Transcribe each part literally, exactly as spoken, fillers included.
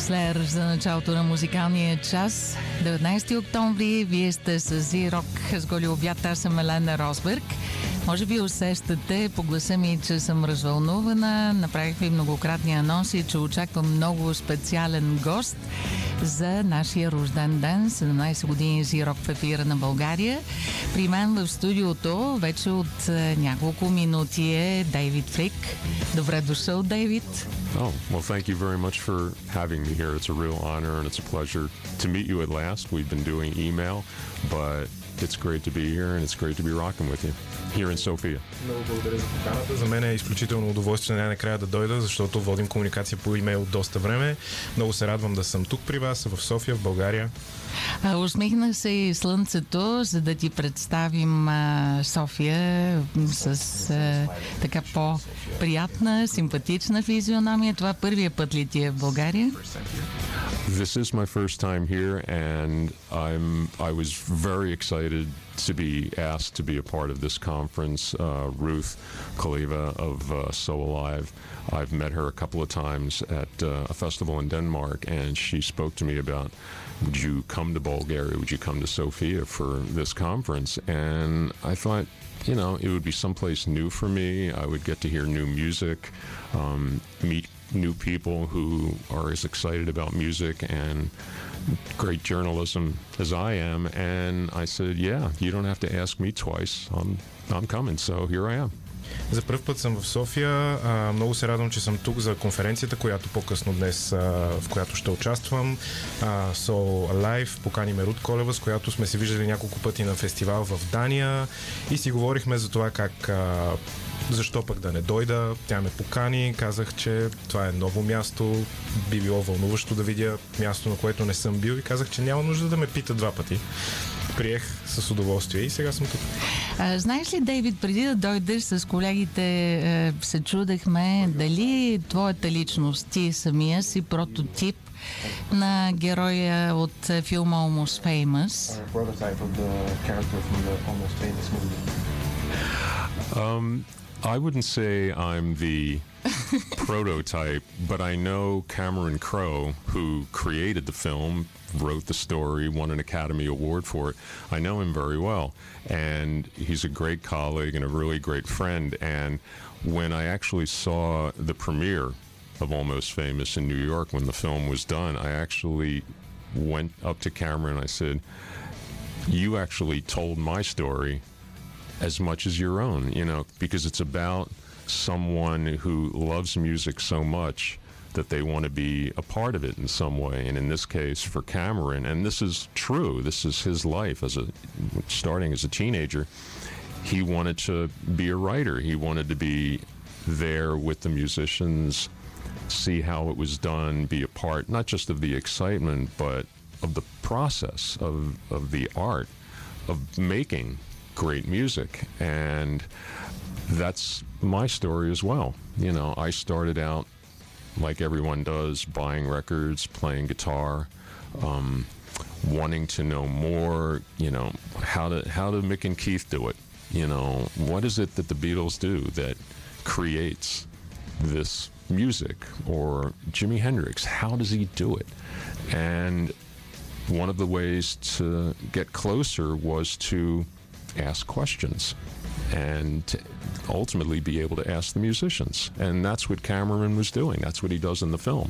Slayer за началото на музикалния час. деветнайсети октомври, вие сте с Z-Rock, с голи обяд, аз съм Елена Росберг. Може би усещате по гласа ми, че съм развълнувана. Направих ви многократни анонси, че очаквам много специален гост за нашия рожден ден, седемнайсет години Z-Rock в ефира на България. При мен в студиото вече от няколко минути е Дейвид Фрик. Добре дошъл, Дейвид. Oh, well, thank you very much for having me here. It's a real honor and it's a pleasure to meet you at last. We've been doing email, but it's great to be here and it's great to be rocking with you here in Sofia. Много благодаря за поканата. За мен е изключително удоволствие най-накрая да дойда, защото водим комуникация по имейл доста време. Много се радвам да съм тук при вас, в София, в България. А, усмихнах се и слънцето, за да ти представим а, София с а, така по-приятна, симпатична физиономия. Това първия път ли ти е в България? This is my first time here, and I'm I was very excited to be asked to be a part of this conference. Uh, Ruth Koleva of uh, So Alive, I've met her a couple of times at uh, a festival in Denmark, and she spoke to me about, would you come to Bulgaria, would you come to Sofia for this conference? And I thought, you know, it would be someplace new for me. I would get to hear new music, um, meet new people who are as excited about music and great journalism as I am, and I said, yeah, you don't have to ask me twice, I'm, I'm coming, so here I am. За пръв път съм в София. А, много се радвам, че съм тук за конференцията, която по-късно днес, а, в която ще участвам. А, So Alive, поканим Руд Колева, с която сме се виждали няколко пъти на фестивал в Дания и си говорихме за това как, а, защо пък да не дойда. Тя ме покани, казах, че това е ново място, би било вълнуващо да видя място, на което не съм бил, и казах, че няма нужда да ме пита два пъти. Приех с удоволствие и сега съм тук. А, знаеш ли, Дейвид, преди да дойдеш с колегите се чудехме дали твоята личност, ти самия си прототип на героя от филма Almost Famous. Um, I wouldn't say I'm the prototype, but I know Cameron Crowe, who created the film, wrote the story, won an Academy Award for it. I know him very well, and he's a great colleague and a really great friend. And when I actually saw the premiere of Almost Famous in New York when the film was done, I actually went up to Cameron and I said, you actually told my story as much as your own, you know, because it's about someone who loves music so much that they want to be a part of it in some way. And in this case, for Cameron, and this is true, this is his life as a, starting as a teenager, he wanted to be a writer. He wanted to be there with the musicians, see how it was done, be a part, not just of the excitement, but of the process of, of the art of making great music. And that's my story as well. You know, I started out like everyone does, buying records, playing guitar, um, wanting to know more, you know, how to how do Mick and Keith do it? You know, what is it that the Beatles do that creates this music? Or Jimi Hendrix, how does he do it? And one of the ways to get closer was to ask questions and to ultimately be able to ask the musicians. And that's what Cameron was doing. That's what he does in the film.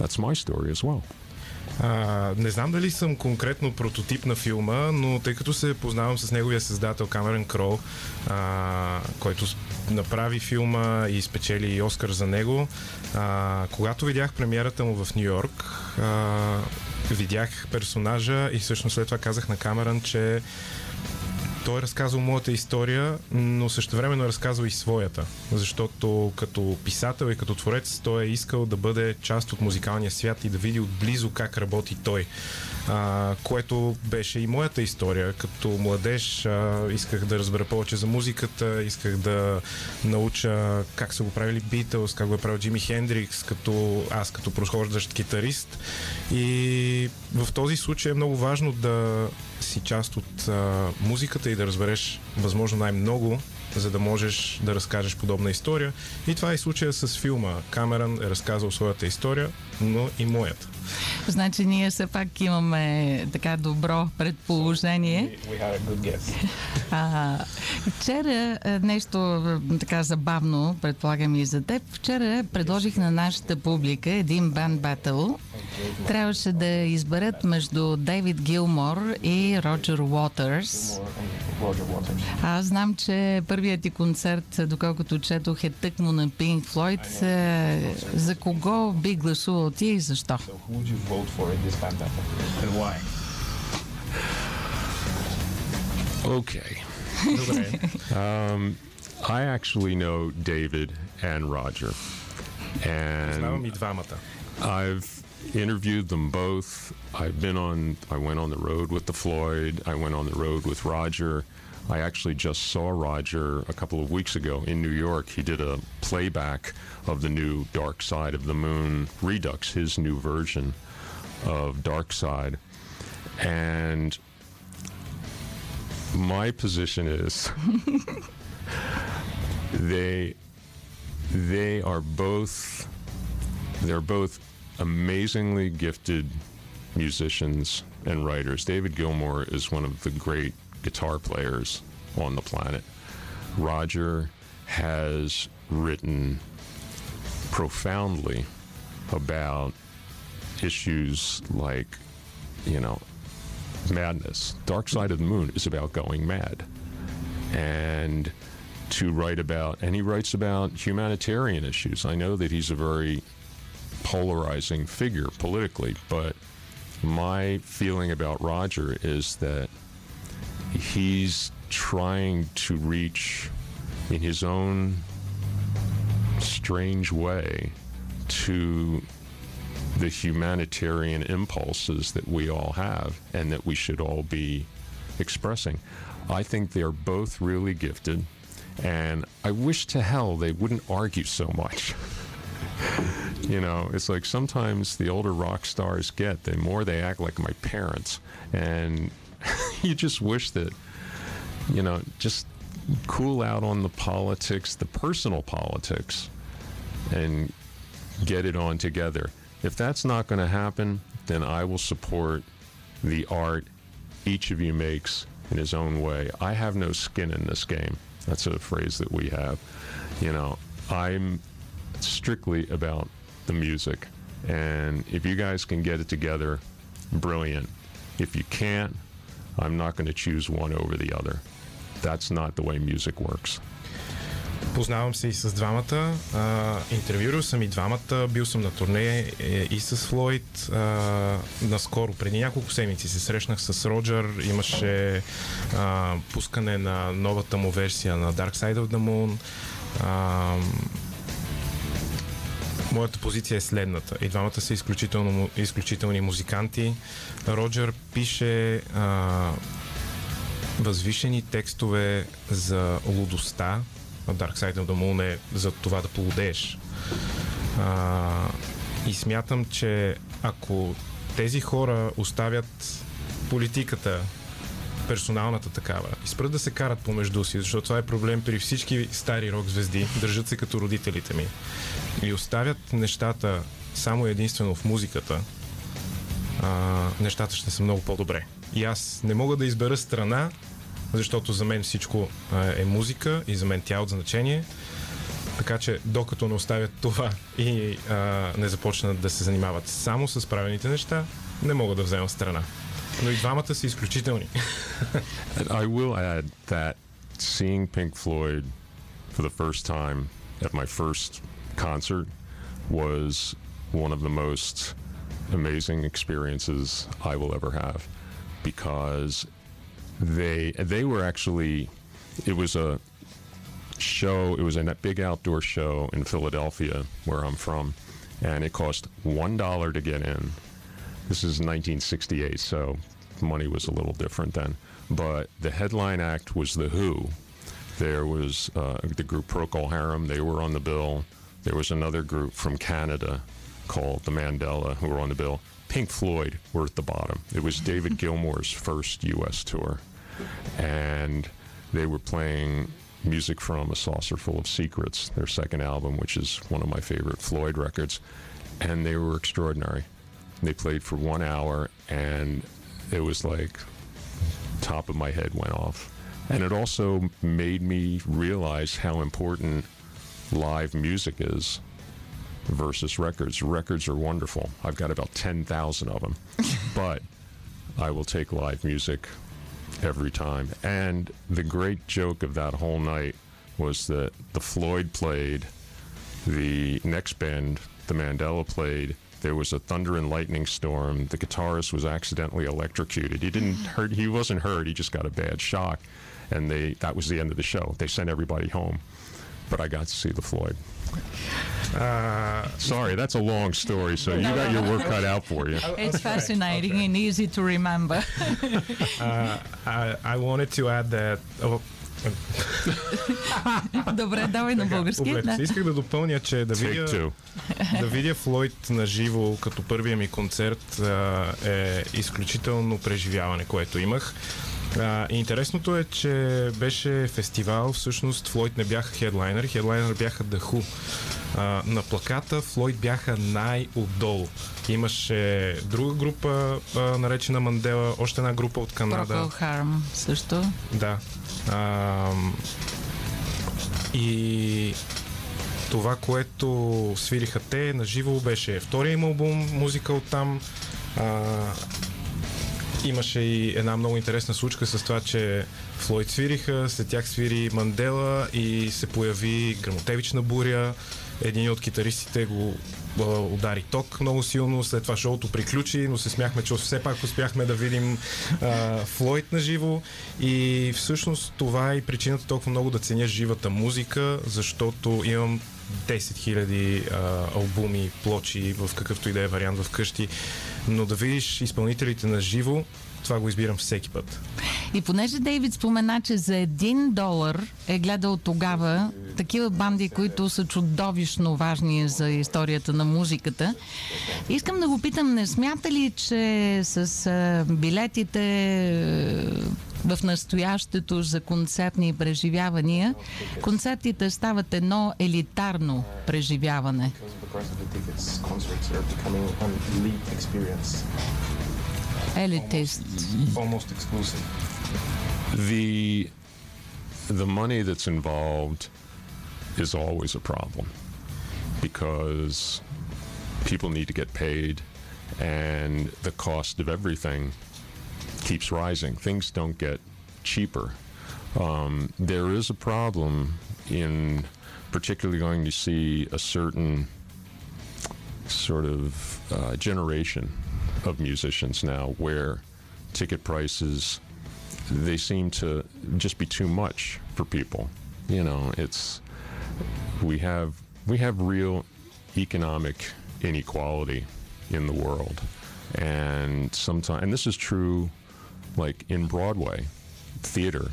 That's my story as well. А, не знам дали съм конкретно прототип на филма, но тъй като се познавам с неговия създател Камерън Кроу, а, който направи филма и спечели и Оскар за него, а, когато видях премиерата му в Ню Йорк, а, видях персонажа и всъщност след това казах на Камерън, че той е разказал моята история, но същевременно е разказал и своята, защото като писател и като творец той е искал да бъде част от музикалния свят и да види отблизо как работи той, а, което беше и моята история. Като младеж а, исках да разбера повече за музиката, исках да науча как са го правили Beatles, как го е правил Джими Хендрикс, като аз като прохождащ китарист, и в този случай е много важно да си част от а, музиката и да разбереш възможно най-много, за да можеш да разкажеш подобна история. И това е случая с филма. Камерън е разказал своята история, но и моята. Значи ние все пак имаме така добро предположение. So, we, we had a good guess. А, вчера нещо така забавно, предполагам и за теб. Вчера предложих на нашата публика един банд батъл. Трябваше да изберат между Дейвид Гилмор и Роджер Уотърс. Аз знам, че първият ти концерт, доколкото четох, е тъкмо на Pink Floyd. За кого би гласувал ти и защо? Okay. um, I actually know David and Roger, and I've interviewed them both. I've been on. I went on the road with the Floyd. I went on the road with Roger. I actually just saw Roger a couple of weeks ago in New York. He did a playback of the new Dark Side of the Moon Redux, his new version of Dark Side. And my position is they they are both they're both amazingly gifted musicians and writers. David Gilmour is one of the great guitar players on the planet. Roger has written profoundly about issues like, you know, madness. Dark Side of the Moon is about going mad. And to write about, and he writes about humanitarian issues. I know that he's a very polarizing figure politically, but my feeling about Roger is that he's trying to reach, in his own strange way, to the humanitarian impulses that we all have and that we should all be expressing. I think they're both really gifted, and I wish to hell they wouldn't argue so much. You know, it's like sometimes the older rock stars get, the more they act like my parents, and you just wish that, you know, just cool out on the politics, the personal politics, and get it on together. If that's not going to happen, then I will support the art each of you makes in his own way. I have no skin in this game. That's a phrase that we have. You know, I'm strictly about the music. And if you guys can get it together, brilliant. If you can't, I'm not going to choose one over the other. That's not the way music works. Познавам се и с двамата. Интервюрал съм и двамата. Бил съм на турне и с Флойд. Наскоро, преди няколко седмици, се срещнах с Роджер. Имаше а, пускане на новата му версия на Dark Side of the Moon. А, моята позиция е следната. И двамата са изключително, изключителни музиканти. Роджер пише а, възвишени текстове за лудостта. Dark Side of the Moon е за това да полудееш. А, и смятам, че ако тези хора оставят политиката, персоналната такава, и спрат да се карат помежду си, защото това е проблем при всички стари рок звезди, държат се като родителите ми, и оставят нещата само единствено в музиката, а, нещата ще са много по-добре. И аз не мога да избера страна, защото за мен всичко е музика и за мен тя е от значение. Така че докато не оставят това и а, не започнат да се занимават само с правените неща, не мога да взема страна. Но и двамата са изключителни. I will add that seeing Pink Floyd for the first time at my first concert was one of the most amazing experiences I will ever have, because They they were actually, it was a show, it was a big outdoor show in Philadelphia, where I'm from, and it cost one dollar to get in. This is nineteen sixty-eight, so money was a little different then. But the headline act was The Who. There was uh, the group Procol Harum, they were on the bill. There was another group from Canada called the Mandela who were on the bill. Pink Floyd were at the bottom. It was David Gilmour's first U S tour, and they were playing music from A Saucer Full of Secrets, their second album, which is one of my favorite Floyd records, and they were extraordinary. They played for one hour, and it was like top of my head went off. And it also made me realize how important live music is versus records. Records are wonderful. I've got about ten thousand of them. But I will take live music every time. And the great joke of that whole night was that the Floyd played, the next band, the Mandela, played. There was a thunder and lightning storm. The guitarist was accidentally electrocuted. He didn't hurt. He wasn't hurt. He just got a bad shock. And they that was the end of the show. They sent everybody home. But I got to see the Floyd. Uh, Sorry, that's a long story, so no, you got no, no, your work no. cut out for you. It's fascinating okay. and easy to remember. uh, I, I wanted to add that... Oh, Добре, давай на български. Исках да допълня, че да видя, да видя Флойд на живо като първия ми концерт е изключително преживяване, което имах. Интересното е, че беше фестивал, всъщност Флойд не бяха хедлайнер, хедлайнер бяха The Who. На плаката Флойд бяха най-отдолу. Имаше друга група, наречена Мандела, още една група от Канада. Procol Harum също. Да. А, и това, което свириха те на живо, беше втория им албум, музика оттам. А, имаше и една много интересна случка с това, че Флойд свириха, след тях свири Мандела и се появи гръмотевична буря. Един от китаристите го удари ток много силно, след това шоуто приключи, но се смяхме, че все пак успяхме да видим а, Флойд на живо. И всъщност това е и причината толкова много да ценя живата музика, защото имам десет хиляди а, албуми, плочи в какъвто и да е вариант вкъщи, но да видиш изпълнителите на живо, това го избирам всеки път. И понеже Дейвид спомена, че за един долар е гледал тогава такива банди, които са чудовищно важни за историята на музиката, искам да го питам, не смята ли, че с билетите в настоящето за концертни преживявания, концертите стават едно елитарно преживяване? Elitist. Almost exclusive. The the money that's involved is always a problem because people need to get paid, and the cost of everything keeps rising. Things don't get cheaper. Um, there is a problem in particularly going to see a certain sort of uh, generation of musicians now where ticket prices, they seem to just be too much for people. You know, it's we have we have real economic inequality in the world, and sometimes, and this is true like in Broadway theater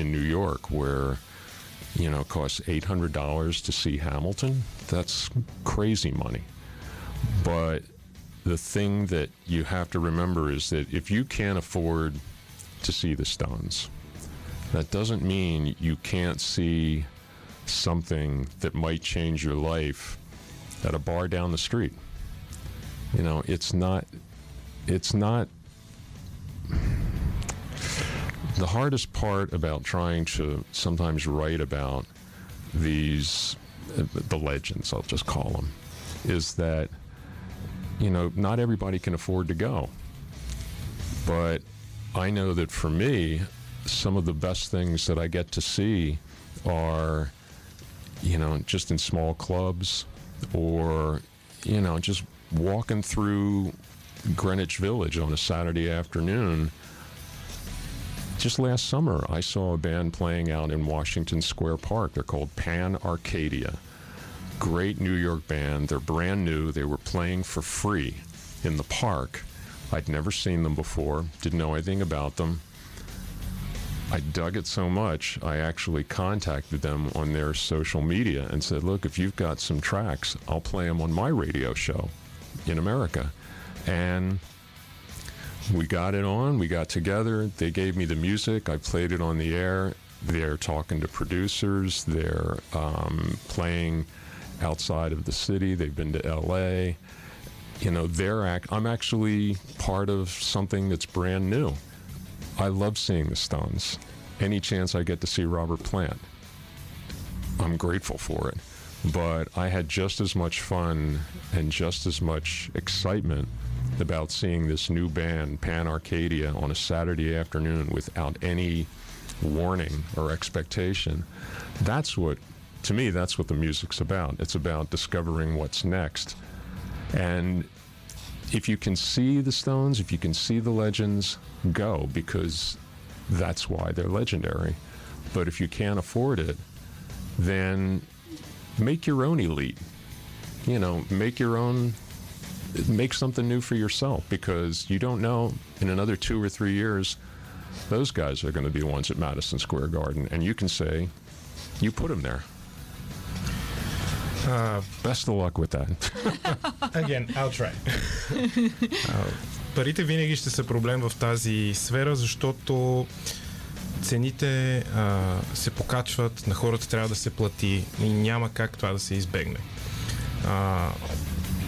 in New York, where, you know, it costs eight hundred dollars to see Hamilton. That's crazy money. But the thing that you have to remember is that if you can't afford to see the Stones, that doesn't mean you can't see something that might change your life at a bar down the street. You know, it's not, it's not, the hardest part about trying to sometimes write about these, the legends, I'll just call them, is that, you know, not everybody can afford to go. But I know that for me, some of the best things that I get to see are, you know, just in small clubs, or, you know, just walking through Greenwich Village on a Saturday afternoon. Just last summer, I saw a band playing out in Washington Square Park. They're called Pan Arcadia. Great New York band. They're brand new. They were playing for free in the park. I'd never seen them before, didn't know anything about them. I dug it so much, I actually contacted them on their social media and said, look, if you've got some tracks, I'll play them on my radio show in America. And we got it on, we got together, they gave me the music, I played it on the air. They're talking to producers, they're um, playing outside of the city, they've been to L A, you know, their act. I'm actually part of something that's brand new. I love seeing the Stones. Any chance I get to see Robert Plant, I'm grateful for it. But I had just as much fun and just as much excitement about seeing this new band, Pan Arcadia, on a Saturday afternoon without any warning or expectation. That's what, to me, that's what the music's about. It's about discovering what's next. And if you can see the Stones, if you can see the legends, go, because that's why they're legendary. But if you can't afford it, then make your own elite. You know, make your own, make something new for yourself, because you don't know, in another two or three years, those guys are going to be ones at Madison Square Garden, and you can say, you put them there. Uh, Best of luck with that. Again, I'll try. uh, парите винаги ще са проблем в тази сфера, защото цените а, се покачват, на хората трябва да се плати и няма как това да се избегне. А,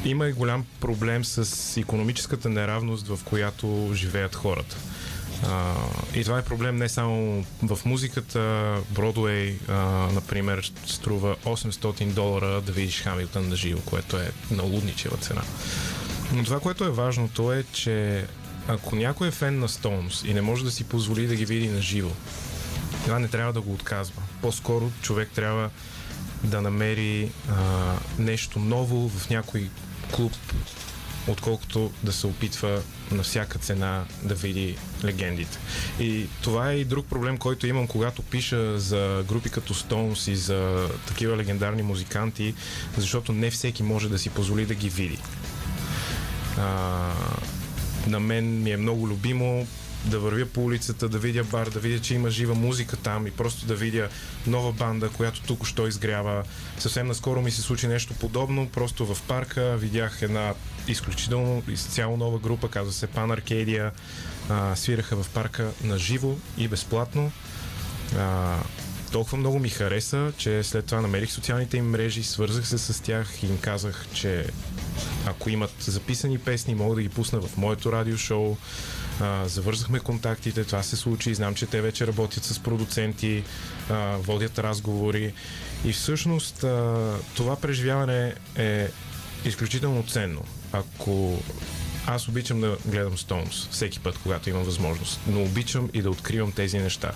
има и голям проблем с икономическата неравност, в която живеят хората. А, и това е проблем не само в музиката. Бродуей, например, струва осемстотин долара да видиш Хамилтън на живо, което е налудничева цена. Но това, което е важното, е, че ако някой е фен на Стоунс и не може да си позволи да ги види на живо, това не трябва да го отказва. По-скоро човек трябва да намери а, нещо ново в някой клуб, отколкото да се опитва на всяка цена да види легендите. И това е и друг проблем, който имам, когато пиша за групи като Stones и за такива легендарни музиканти, защото не всеки може да си позволи да ги види. А, на мен ми е много любимо да вървя по улицата, да видя бар, да видя, че има жива музика там и просто да видя нова банда, която току-що изгрява. Съвсем наскоро ми се случи нещо подобно, просто в парка видях една изключително изцяло нова група, казва се Pan Arcadia, а, свираха в парка на живо и безплатно. А, толкова много ми хареса, че след това намерих социалните им мрежи, свързах се с тях и им казах, че ако имат записани песни, мога да ги пусна в моето радиошоу. А, завързахме контактите, това се случи. Знам, че те вече работят с продуценти, а, водят разговори. И всъщност а, това преживяване е изключително ценно. Ако аз обичам да гледам Stones всеки път, когато имам възможност, но обичам и да откривам тези неща.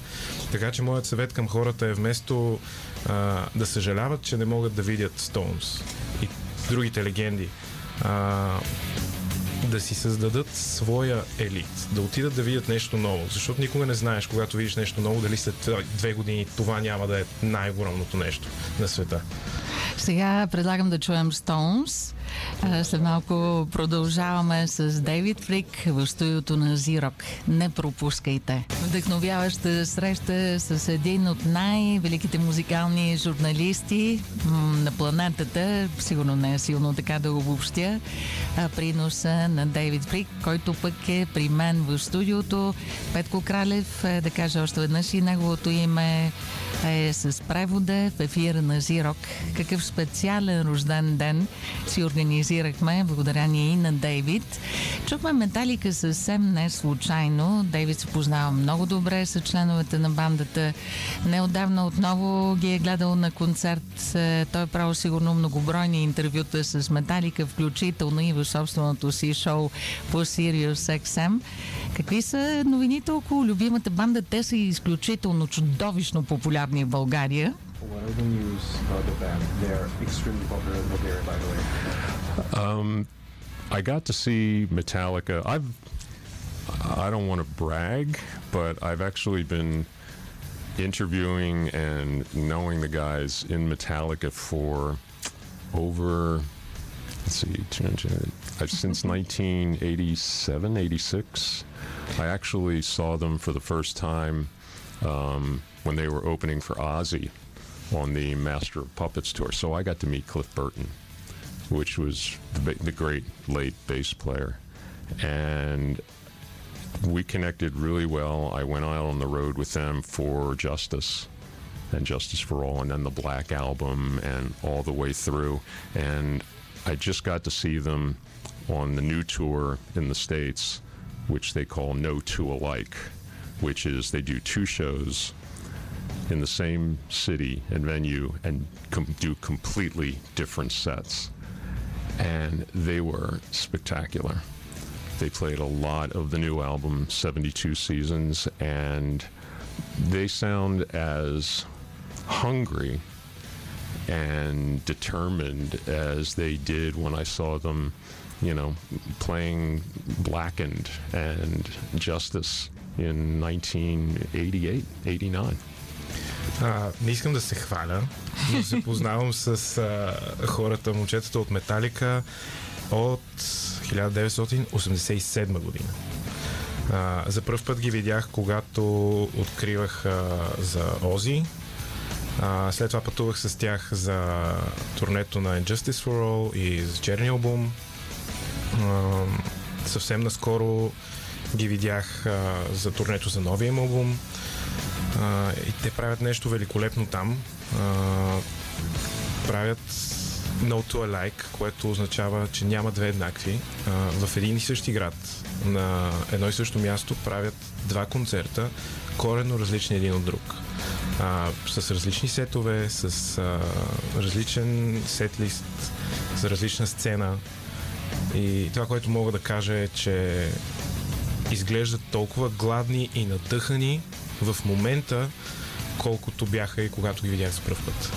Така че моят съвет към хората е, вместо а, да съжаляват, че не могат да видят Stones и другите легенди, а, да си създадат своя елит, да отидат да видят нещо ново, защото никога не знаеш, когато видиш нещо ново, дали след две години това няма да е най-огромното нещо на света. Сега предлагам да чуем Stones. След малко продължаваме с Дейвид Фрик в студиото на Z-Rock. Не пропускайте. Вдъхновяваща среща с един от най-великите музикални журналисти на планетата. Сигурно не е силно така да обобщя. Приноса на Дейвид Фрик, който пък е при мен в студиото. Петко Кралев, да кажа още веднъж, и неговото име е с превода в ефира на Z-Rock. Какъв специален рожден ден си организирахме, благодарение и на Дейвид. Чухме Металика съвсем не случайно. Дейвид се познава много добре с членовете на бандата. Неотдавна отново ги е гледал на концерт. Той е правил сигурно многобройни интервюта с Металика, включително и в собственото си шоу по Sirius Икс Ем. Какви са новините около любимата банда? Те са изключително чудовищно популярни в България. Um, I got to see Metallica. I've, I don't want to brag, but I've actually been interviewing and knowing the guys in Metallica for over, let's see, I've, since nineteen eighty-seven, eighty-six. I actually saw them for the first time um, when they were opening for Ozzy on the Master of Puppets tour. So I got to meet Cliff Burton, which was the, ba- the great late bass player. And we connected really well. I went out on the road with them for Justice and Justice for All, and then the Black Album and all the way through. And I just got to see them on the new tour in the States, which they call No Two Alike, which is they do two shows in the same city and venue and com- do completely different sets. And they were spectacular. They played a lot of the new album, seventy-two Seasons, and they sound as hungry and determined as they did when I saw them, you know, playing Blackened and Justice in nineteen eighty-eight, eighty-nine. А, не искам да се хваля, но се познавам с а, хората, момчетата от Металика от хиляда деветстотин осемдесет и седма година. А, за пръв път ги видях, когато откривах а, за Ози. А, след това пътувах с тях за турнето на Justice for All и за черния албум. А, съвсем наскоро ги видях а, за турнето за новия им албум. Uh, и те правят нещо великолепно там. Uh, правят No Two Alike, което означава, че няма две еднакви. Uh, в един и същи град, на едно и също място, правят два концерта, коренно различни един от друг. Uh, с различни сетове, с uh, различен сетлист, с различна сцена. И това, което мога да кажа е, че изглеждат толкова гладни и надъхани в момента, колкото бяха и когато ги видях за пръв път.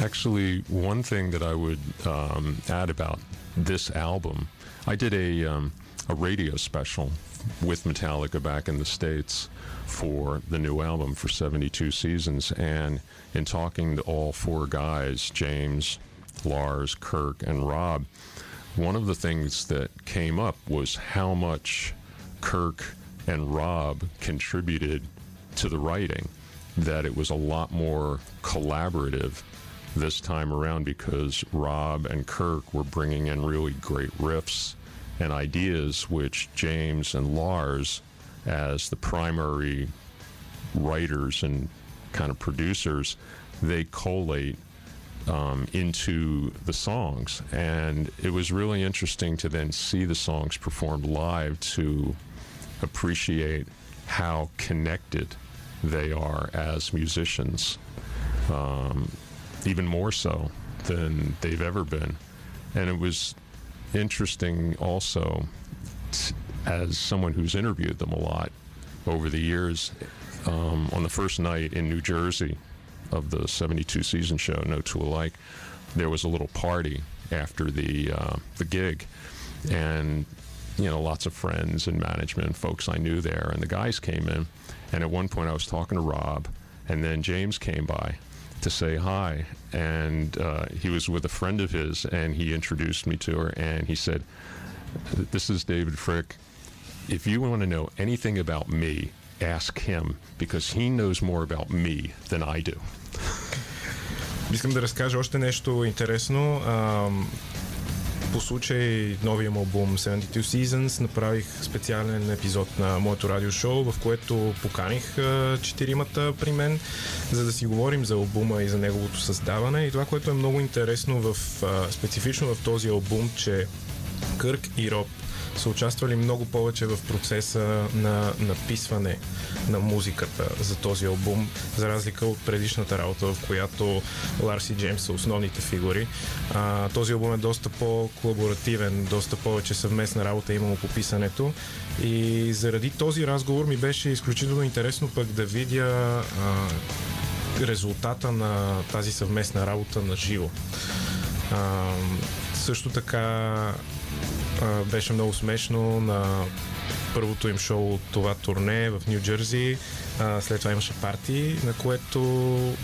Actually, one thing that I would um, add about this album, I did a um, a radio special with Metallica back in the States for the new album for seventy-two Seasons, and in talking to all four guys, James, Lars, Kirk, and Rob, one of the things that came up was how much Kirk and Rob contributed to the writing, that it was a lot more collaborative this time around because Rob and Kirk were bringing in really great riffs and ideas, which James and Lars, as the primary writers and kind of producers, they collate um, into the songs. And it was really interesting to then see the songs performed live to appreciate how connected they are as musicians, um, even more so than they've ever been. And it was interesting also, t- as someone who's interviewed them a lot over the years, um, on the first night in New Jersey of the seventy-two season show, No Two Alike, there was a little party after the uh, the gig, and you know, lots of friends and management folks I knew there, and the guys came in, and at one point I was talking to Rob, and then James came by to say hi, and uh, he was with a friend of his, and he introduced me to her, and he said, "This is David Frick. If you want to know anything about me, ask him, because he knows more about me than I do." Искам да разкажа още нещо интересно. Um... По случай новия му албум seventy-two Seasons направих специален епизод на моето радиошоу, в което поканих четиримата при мен, за да си говорим за албума и за неговото създаване. И това, което е много интересно в, специфично в този албум, че Кърк и Роб са участвали много повече в процеса на написване на музиката за този албум, за разлика от предишната работа, в която Ларс и Джеймс са основните фигури. А, този албум е доста по-колаборативен, доста повече съвместна работа имало по писането, и заради този разговор ми беше изключително интересно пък да видя а, резултата на тази съвместна работа на живо. А, също така беше много смешно на първото им шоу от това турне в Ню Джерси. След това имаше парти, на което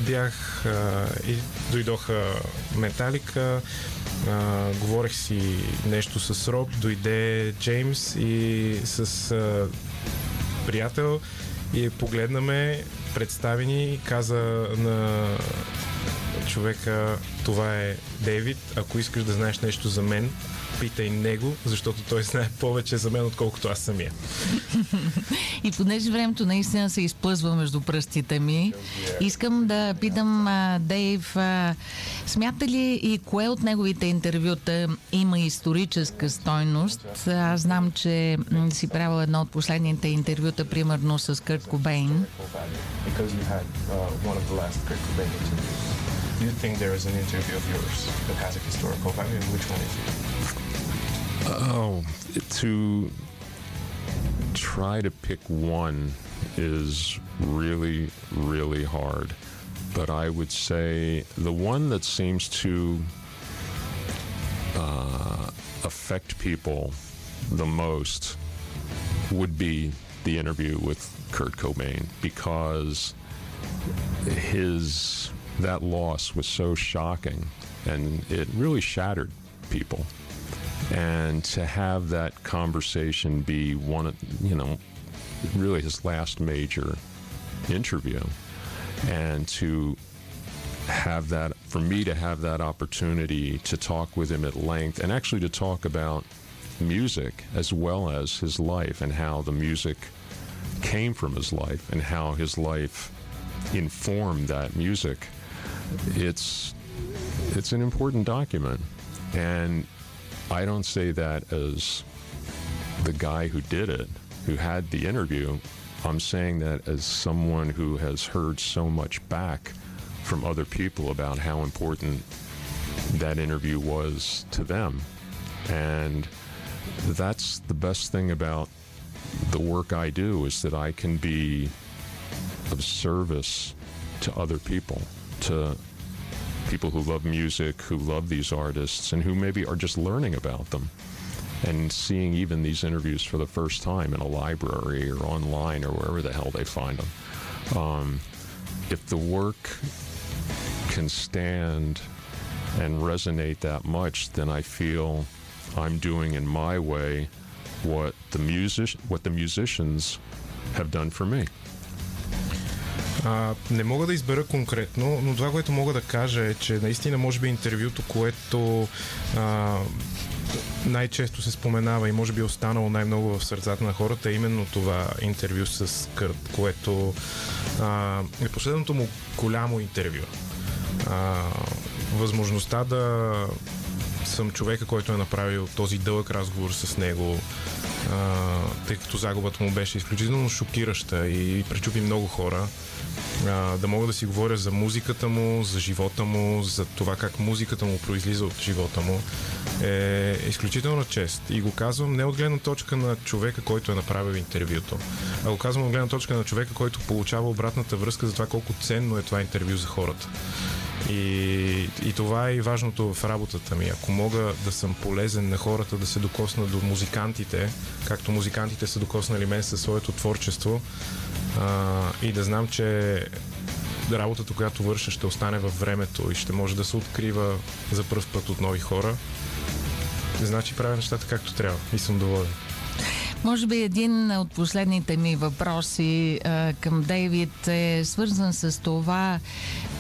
бях и дойдоха Металика. Говорех си нещо с Роб, дойде Джеймс и с приятел и погледнаме, представи ни и каза на човека: "Това е Дейвид, ако искаш да знаеш нещо за мен, питай него, защото той знае повече за мен, отколкото аз самия. И понеже времето наистина се изплъзва между пръстите ми, искам да питам Дейв, смята ли и кое от неговите интервюта има историческа стойност? Аз знам, че си правил едно от последните интервюта, примерно с Кърт Кобейн. Do you think there is an interview of yours that has a historical value? Which one is it? Oh, to try to pick one is really, really hard. But I would say the one that seems to uh, affect people the most would be the interview with Kurt Cobain, because his... that loss was so shocking, and it really shattered people. And to have that conversation be one of, you know, really his last major interview, and to have that, for me to have that opportunity to talk with him at length, and actually to talk about music as well as his life, and how the music came from his life, and how his life informed that music. It's it's an important document, and I don't say that as the guy who did it, who had the interview. I'm saying that as someone who has heard so much back from other people about how important that interview was to them. And that's the best thing about the work I do, is that I can be of service to other people, to people who love music, who love these artists, and who maybe are just learning about them, and seeing even these interviews for the first time in a library or online or wherever the hell they find them. Um, if the work can stand and resonate that much, then I feel I'm doing in my way what the music, what the musicians have done for me. А, не мога да избера конкретно, но това, което мога да кажа, е, че наистина може би интервюто, което а, най-често се споменава и може би останало най-много в сърцата на хората, е именно това интервю с Кърт, което а, е последното му голямо интервю. А, възможността да съм човека, който е направил този дълъг разговор с него, а, тъй като загубата му беше изключително шокираща и пречупи много хора. А, да мога да си говоря за музиката му, за живота му, за това как музиката му произлиза от живота му, е изключителна чест. И го казвам не от гледна точка на човека, който е направил интервюто, а го казвам от гледна точка на човека, който получава обратната връзка за това колко ценно е това интервю за хората. И, и това е и важното в работата ми. Ако мога да съм полезен на хората, да се докосна до музикантите, както музикантите са докоснали мен със своето творчество, а, и да знам, че работата, която върша, ще остане във времето и ще може да се открива за пръв път от нови хора, значи правя нещата както трябва и съм доволен. Може би един от последните ми въпроси а, към Дейвид е свързан с това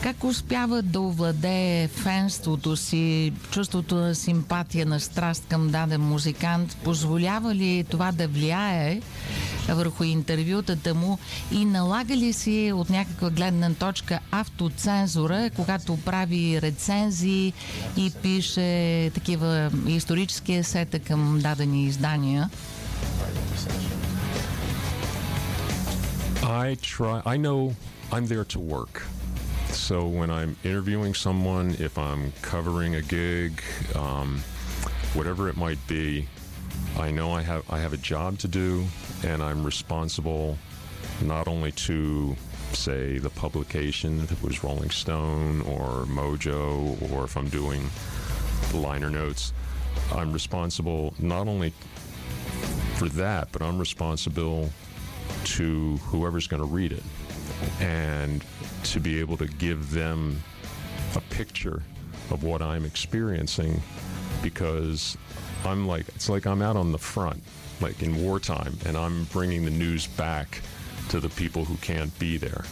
как успява да овладее фенството си, чувството на симпатия, на страст към даден музикант. Позволява ли това да влияе върху интервютата му и налага ли си от някаква гледна точка автоцензура, когато прави рецензии и пише такива исторически есета към дадени издания? I try, I know I'm there to work. So when I'm interviewing someone, if I'm covering a gig, um, whatever it might be, I know I have, I have a job to do, and I'm responsible not only to, say, the publication, if it was Rolling Stone or Mojo, or if I'm doing liner notes, I'm responsible not only for that, but I'm responsible to whoever's going to read it, and to be able to give them a picture of what I'm experiencing, because I'm like, it's like I'm out on the front, like in wartime, and I'm bringing the news back to the people who can't be there.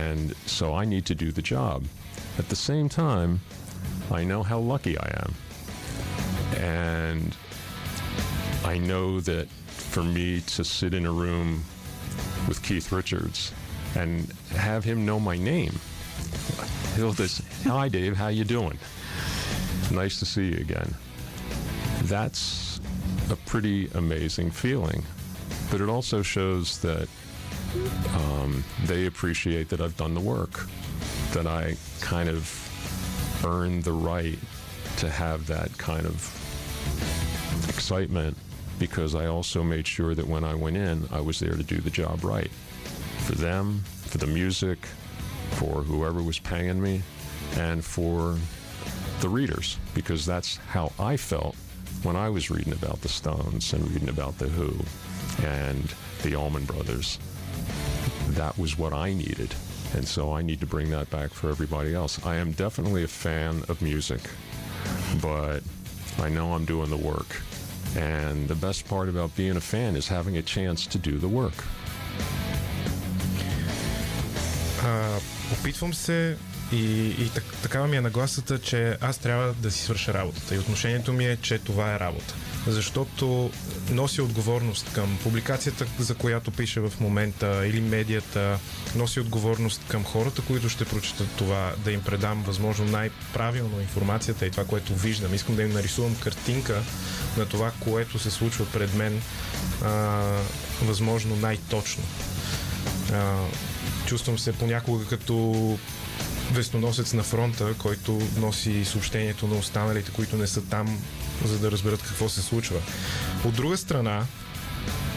And so I need to do the job. At the same time, I know how lucky I am. And I know that for me to sit in a room with Keith Richards and have him know my name, he'll just, hi Dave, how you doing? Nice to see you again. That's a pretty amazing feeling. But it also shows that um, they appreciate that I've done the work, that I kind of earned the right to have that kind of excitement, because I also made sure that when I went in, I was there to do the job right. For them, for the music, for whoever was paying me, and for the readers, because that's how I felt when I was reading about the Stones and reading about The Who and the Allman Brothers. That was what I needed, and so I need to bring that back for everybody else. I am definitely a fan of music, but I know I'm doing the work, and the best part about being a fan is having a chance to do the work. Uh, опитвам се и, и так, такава ми е нагласата, че аз трябва да си свърша работата, и отношението ми е, че това е работа, защото носи отговорност към публикацията, за която пише в момента, или медията, носи отговорност към хората, които ще прочитат това, да им предам възможно най-правилно информацията и това, което виждам. Искам да им нарисувам картинка на това, което се случва пред мен, а, възможно най-точно. А, чувствам се понякога като вестоносец на фронта, който носи съобщението на останалите, които не са там, за да разберат какво се случва. От друга страна,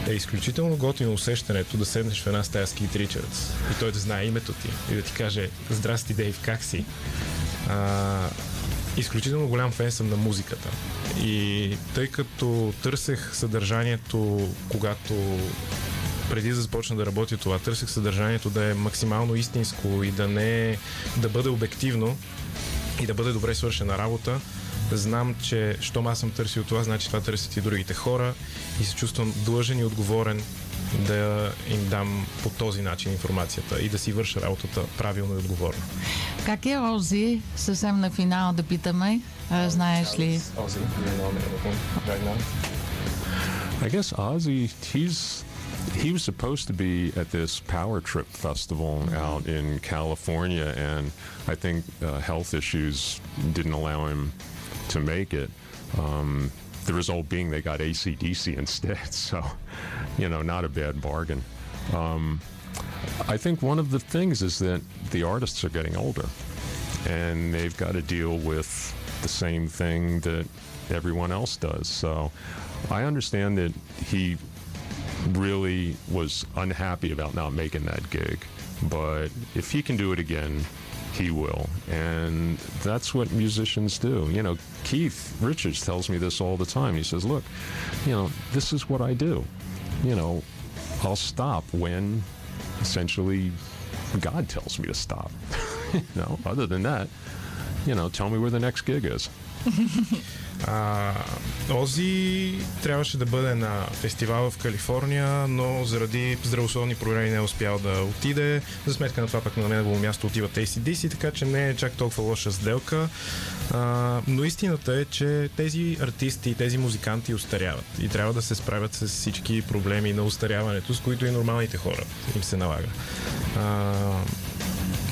е изключително готино усещането да седнеш в една стая с Кит Ричардс и той да знае името ти и да ти каже здрасти, Дейв, как си? А, изключително голям фен съм на музиката. И тъй като търсех съдържанието, когато преди да започна да работя това, търсех съдържанието да е максимално истинско и да не, да бъде обективно и да бъде добре свършена работа. Знам, че щом аз съм търсил това, значи това търсят и другите хора, и се чувствам длъжен и отговорен да им дам по този начин информацията и да си върша работата правилно и отговорно. Как е Ози? Съвсем на финал да питаме. А, знаеш ли? Ози, I guess Ozzy, he's he was supposed to be at this Power Trip festival mm-hmm. out in California, and I think uh, health issues didn't allow him to make it. Um, the result being they got A C D C instead, so you know, not a bad bargain. Um, I think one of the things is that the artists are getting older, and they've got to deal with the same thing that everyone else does. So I understand that he really was unhappy about not making that gig, but if he can do it again, he will. And that's what musicians do. You know, Keith Richards tells me this all the time. He says, look, you know, this is what I do. You know, I'll stop when essentially God tells me to stop. You know, other than that, you know, tell me where the next gig is. А, Ози трябваше да бъде на фестивала в Калифорния, но заради здравословни проблеми не е успял да отиде. За сметка на това пък на негово място отиват A C D C, така че не е чак толкова лоша сделка. А, но истината е, че тези артисти и тези музиканти остаряват и трябва да се справят с всички проблеми на остаряването, с които и нормалните хора им се налага. А,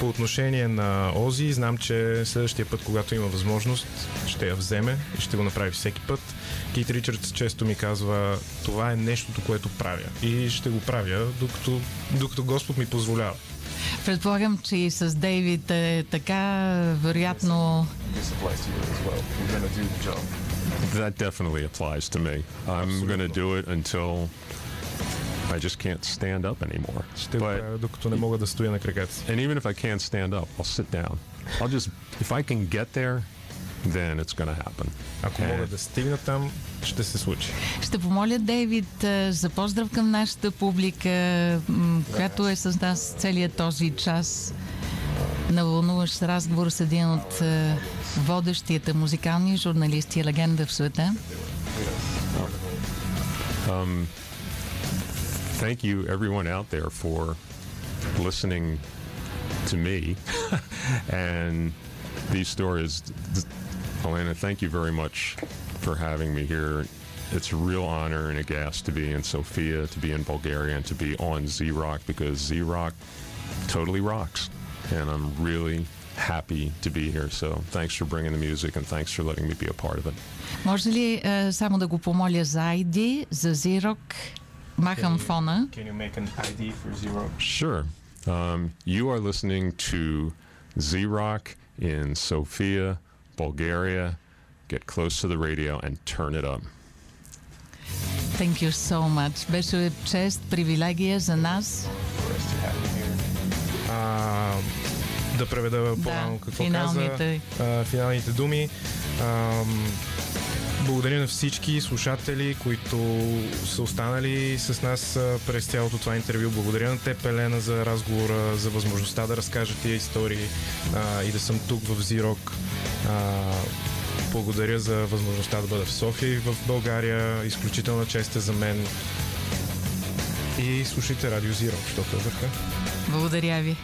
По отношение на Ози, знам, че следващия път, когато има възможност, ще я вземе и ще го направи всеки път. Кит Ричардс често ми казва, това е нещото, което правя, и ще го правя, докато, докато Господ ми позволява. Предполагам, че и с Дейвид е така, вероятно... That definitely applies to me. I'm going to do it until... I just can't stand up anymore. But, докато не мога да стоя на краката си. And even if I can't stand up, I'll sit down. I'll just, if I can get there, then it's going to happen. Ако мога да стигна там, ще се случи. Ще помоля Дейвид за поздрав към нашата публика, която е с нас целия този час. На вълнуващ разговор с един от водещите музикални журналисти и легенда в света. Um, Thank you, everyone out there, for listening to me and these stories. Elena, thank you very much for having me here. It's a real honor and a gas to be in Sofia, to be in Bulgaria, and to be on Z-Rock, because Z-Rock totally rocks. And I'm really happy to be here. So thanks for bringing the music and thanks for letting me be a part of it. Може ли uh, само да го помоля за ай ди, за Z-Rock? Махам фона. Can you make an ай ди for Z-Rock? Sure. Um, you are listening to Z-Rock in Sofia, Bulgaria. Get close to the radio and turn it up. Thank you so much. Беше чест, привилегия за нас. А, да преведа по-рано да, какво финалните. каза. А, финалните думи. А, благодаря на всички слушатели, които са останали с нас през цялото това интервю. Благодаря на теб, Елена, за разговора, за възможността да разкажа тия истории а, и да съм тук в Z-Rock. Благодаря за възможността да бъда в София и в България. Изключителна чест е за мен. И слушайте Радио Z-Rock, защото е върха. Благодаря ви.